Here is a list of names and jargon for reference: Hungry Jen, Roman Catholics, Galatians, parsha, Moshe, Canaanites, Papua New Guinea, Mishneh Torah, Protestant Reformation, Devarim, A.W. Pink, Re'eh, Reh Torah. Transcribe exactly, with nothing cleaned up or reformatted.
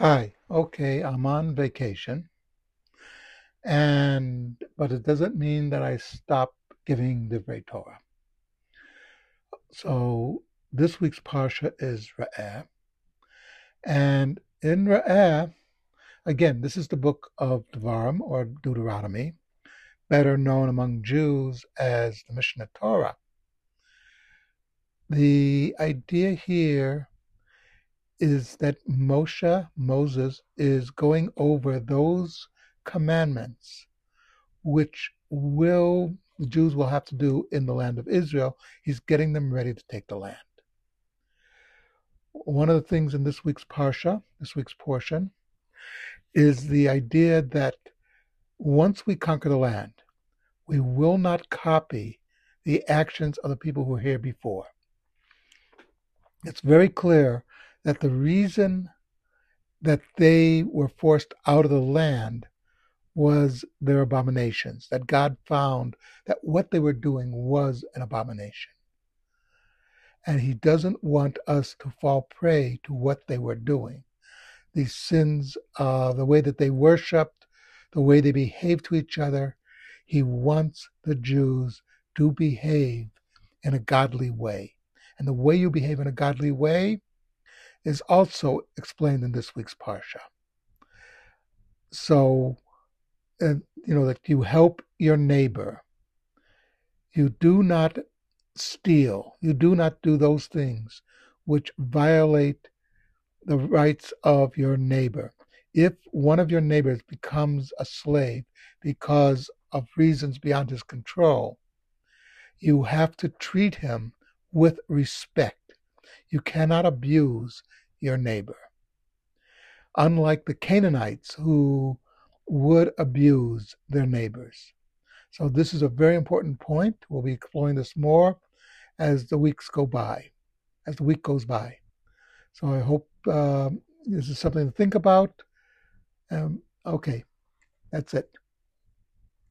hi, okay, I'm on vacation, and but it doesn't mean that I stop giving the Reh Torah. So this week's parsha is Re'eh, and in Re'eh, again, this is the book of Devarim, or Deuteronomy, better known among Jews as the Mishneh Torah. The idea here is that Moshe, Moses, is going over those commandments which will the Jews will have to do in the land of Israel. He's getting them ready to take the land. One of the things in this week's parsha, this week's portion, is the idea that once we conquer the land, we will not copy the actions of the people who were here before. It's very clear that the reason that they were forced out of the land was their abominations, that God found that what they were doing was an abomination. And he doesn't want us to fall prey to what they were doing. These sins, uh, the way that they worshipped, the way they behaved to each other, he wants the Jews to behave in a godly way. And the way you behave in a godly way is also explained in this week's parsha. So, and, you know, that you help your neighbor. You do not steal. You do not do those things which violate the rights of your neighbor. If one of your neighbors becomes a slave because of reasons beyond his control, you have to treat him with respect. You cannot abuse your neighbor. Unlike the Canaanites, who would abuse their neighbors. So this is a very important point. We'll be exploring this more as the weeks go by, as the week goes by. So I hope uh, this is something to think about. Um, okay, that's it.